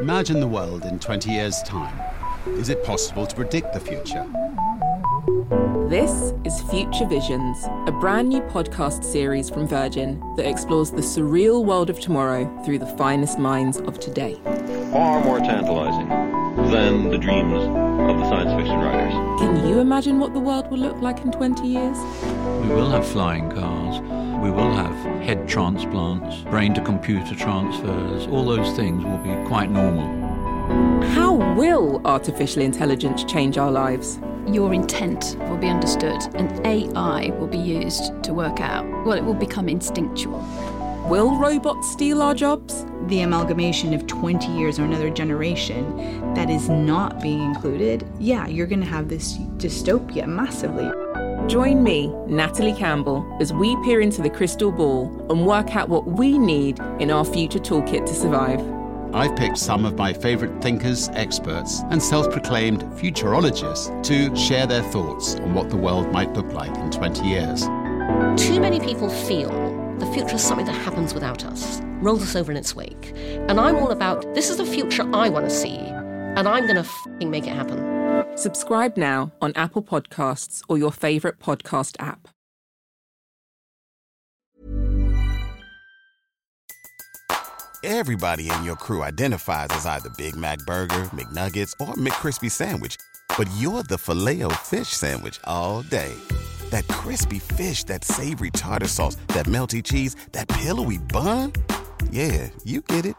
Imagine the world in 20 years' time. Is it possible to predict the future? This is Future Visions, a brand new podcast series from Virgin that explores the surreal world of tomorrow through the finest minds of today. Far more tantalising than the dreams of the science fiction writers. Can you imagine what the world will look like in 20 years? We will have flying cars. We will have head transplants, brain-to-computer transfers. All those things will be quite normal. How will artificial intelligence change our lives? Your intent will be understood and AI will be used to work out. Well, it will become instinctual. Will robots steal our jobs? The amalgamation of 20 years or another generation that is not being included, yeah, you're going to have this dystopia massively. Join me, Natalie Campbell, as we peer into the crystal ball and work out what we need in our future toolkit to survive. I've picked some of my favourite thinkers, experts, and self-proclaimed futurologists to share their thoughts on what the world might look like in 20 years. Too many people feel the future is something that happens without us, rolls us over in its wake. And I'm all about, this is the future I want to see, and I'm going to f***ing make it happen. Subscribe now on Apple Podcasts or your favourite podcast app. Everybody in your crew identifies as either Big Mac Burger, McNuggets, or McCrispy Sandwich. But you're the Filet-O-Fish Sandwich all day. That crispy fish, that savoury tartar sauce, that melty cheese, that pillowy bun. Yeah, you get it.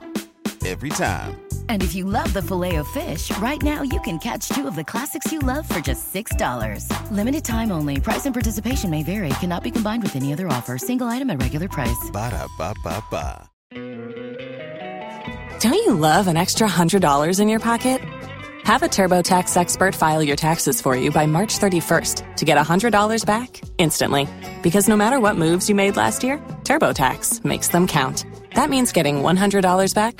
Every time. And if you love the Filet-O-Fish, right now you can catch two of the classics you love for just $6. Limited time only. Price and participation may vary. Cannot be combined with any other offer. Single item at regular price. Ba-da-ba-ba-ba. Don't you love an extra $100 in your pocket? Have a TurboTax expert file your taxes for you by March 31st to get $100 back instantly. Because no matter what moves you made last year, TurboTax makes them count. That means getting $100 back